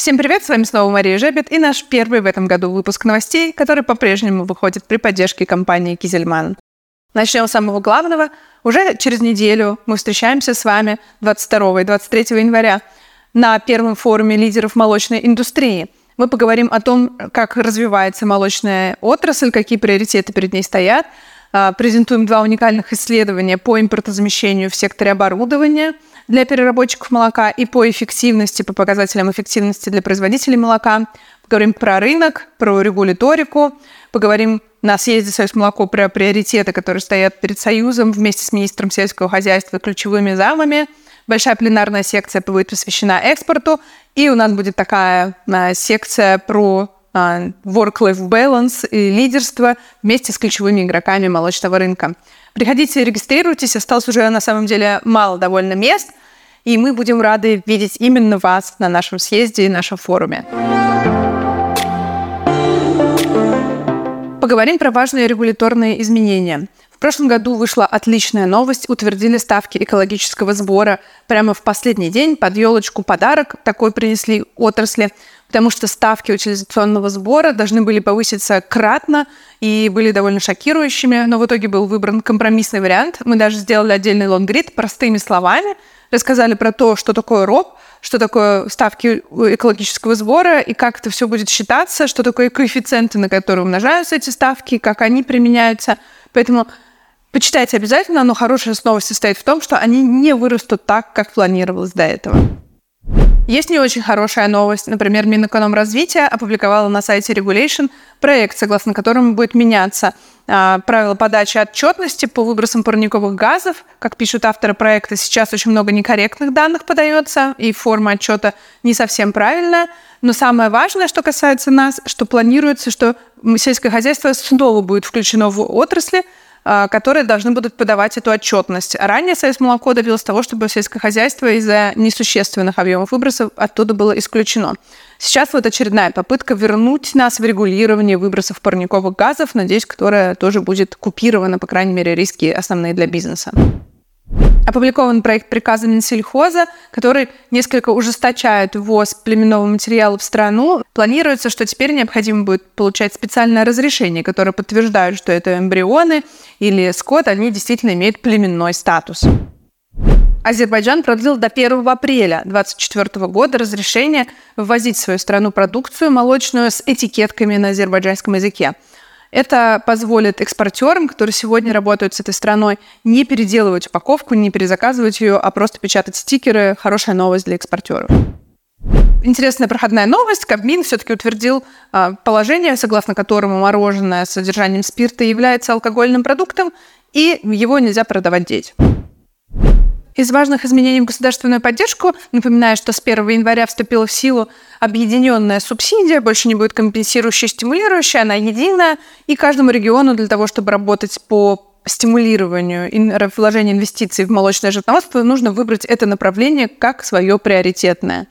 Всем привет, с вами снова Мария Жебит и наш первый в этом году выпуск новостей, который по-прежнему выходит при поддержке компании «Кизельман». Начнем с самого главного. Уже через неделю мы встречаемся с вами 22 и 23 января на первом форуме лидеров молочной индустрии. Мы поговорим о том, как развивается молочная отрасль, какие приоритеты перед ней стоят. Презентуем два уникальных исследования по импортозамещению в секторе оборудования для переработчиков молока и по эффективности, по показателям эффективности для производителей молока. Поговорим про рынок, про регуляторику, поговорим на съезде «Союзмолоко» про приоритеты, которые стоят перед Союзом вместе с министром сельского хозяйства и ключевыми замами. Большая пленарная секция будет посвящена экспорту, и у нас будет такая секция про work-life balance и лидерство вместе с ключевыми игроками молочного рынка. Приходите, регистрируйтесь, осталось уже на самом деле мало довольно мест, и мы будем рады видеть именно вас на нашем съезде и нашем форуме. Поговорим про важные регуляторные изменения. В прошлом году вышла отличная новость. Утвердили ставки экологического сбора прямо в последний день под елочку подарок. Такой принесли отрасли, потому что ставки утилизационного сбора должны были повыситься кратно и были довольно шокирующими, но в итоге был выбран компромиссный вариант. Мы даже сделали отдельный лонгрид простыми словами, рассказали про то, что такое РОП, что такое ставки экологического сбора и как это все будет считаться, что такое коэффициенты, на которые умножаются эти ставки, как они применяются. Поэтому почитайте обязательно, но хорошая новость состоит в том, что они не вырастут так, как планировалось до этого. Есть не очень хорошая новость. Например, Минэкономразвития опубликовала на сайте Regulation проект, согласно которому будет меняться правила подачи отчетности по выбросам парниковых газов. Как пишут авторы проекта, сейчас очень много некорректных данных подается, и форма отчета не совсем правильная. Но самое важное, что касается нас, что планируется, что сельское хозяйство снова будет включено в отрасли, которые должны будут подавать эту отчетность. Ранее «Союзмолоко» добилось того, чтобы сельское хозяйство из-за несущественных объемов выбросов оттуда было исключено. Сейчас вот очередная попытка вернуть нас в регулирование выбросов парниковых газов, надеюсь, которая тоже будет купирована, по крайней мере, риски основные для бизнеса. Опубликован проект приказа Минсельхоза, который несколько ужесточает ввоз племенного материала в страну. Планируется, что теперь необходимо будет получать специальное разрешение, которое подтверждает, что это эмбрионы или скот, они действительно имеют племенной статус. Азербайджан продлил до 1 апреля 2024 года разрешение ввозить в свою страну продукцию молочную с этикетками на азербайджанском языке. Это позволит экспортерам, которые сегодня работают с этой страной, не переделывать упаковку, не перезаказывать ее, а просто печатать стикеры. Хорошая новость для экспортеров. Интересная проходная новость. Кабмин все-таки утвердил положение, согласно которому мороженое с содержанием спирта является алкогольным продуктом, и его нельзя продавать детям. Из важных изменений в государственную поддержку, напоминаю, что с 1 января вступила в силу объединенная субсидия, больше не будет компенсирующей и стимулирующей, она единая, и каждому региону для того, чтобы работать по стимулированию вложения инвестиций в молочное животноводство, нужно выбрать это направление как свое приоритетное.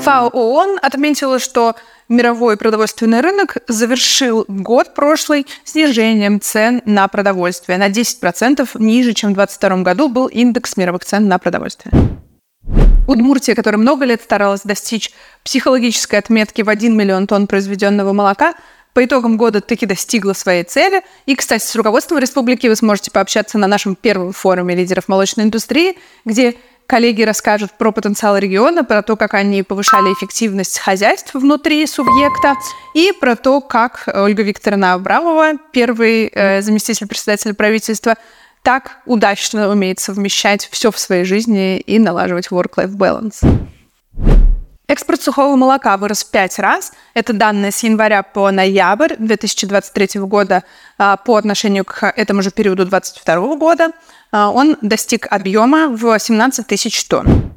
ФАО ООН отметила, что мировой продовольственный рынок завершил год прошлый снижением цен на продовольствие. На 10% ниже, чем в 2022 году был индекс мировых цен на продовольствие. Удмуртия, которая много лет старалась достичь психологической отметки в 1 миллион тонн произведенного молока, по итогам года таки достигла своей цели. И, кстати, с руководством республики вы сможете пообщаться на нашем первом форуме лидеров молочной индустрии, где коллеги расскажут про потенциал региона, про то, как они повышали эффективность хозяйств внутри субъекта, и про то, как Ольга Викторовна Абрамова, первый заместитель председателя правительства, так удачно умеет совмещать все в своей жизни и налаживать work-life balance. Экспорт сухого молока вырос в 5 раз. Это данные с января по ноябрь 2023 года по отношению к этому же периоду 2022 года. Он достиг объема в 17 тысяч тонн.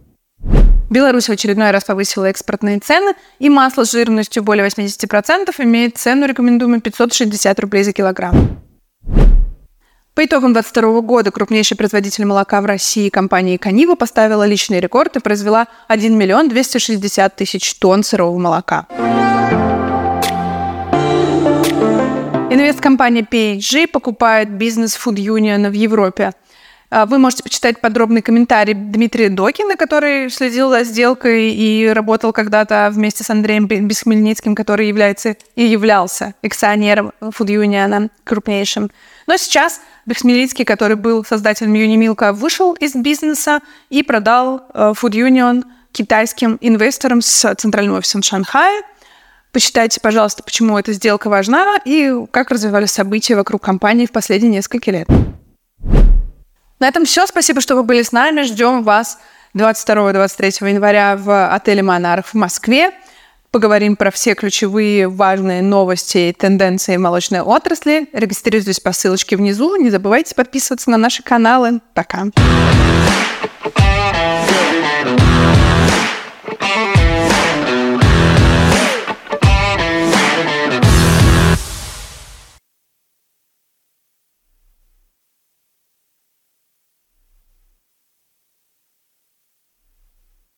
Беларусь в очередной раз повысила экспортные цены, и масло с жирностью более 80% имеет цену рекомендуемую 560 рублей за килограмм. По итогам 2022 года крупнейший производитель молока в России компания «Эконива» поставила личный рекорд и произвела 1 миллион 260 тысяч тонн сырого молока. Инвесткомпания PHG покупает бизнес Food Union в Европе. Вы можете почитать подробный комментарий Дмитрия Докина, который следил за сделкой и работал когда-то вместе с Андреем Бехмельницким, который являлся акционером Food Union крупнейшим. Но сейчас Бехмельницкий, который был создателем Юнимилка, вышел из бизнеса и продал Food Union китайским инвесторам с центральным офисом в Шанхае. Почитайте, пожалуйста, почему эта сделка важна и как развивались события вокруг компании в последние несколько лет. На этом все. Спасибо, что вы были с нами. Ждем вас 22-23 января в отеле «Монарх» в Москве. Поговорим про все ключевые важные новости и тенденции молочной отрасли. Регистрируйтесь по ссылочке внизу. Не забывайте подписываться на наши каналы. Пока!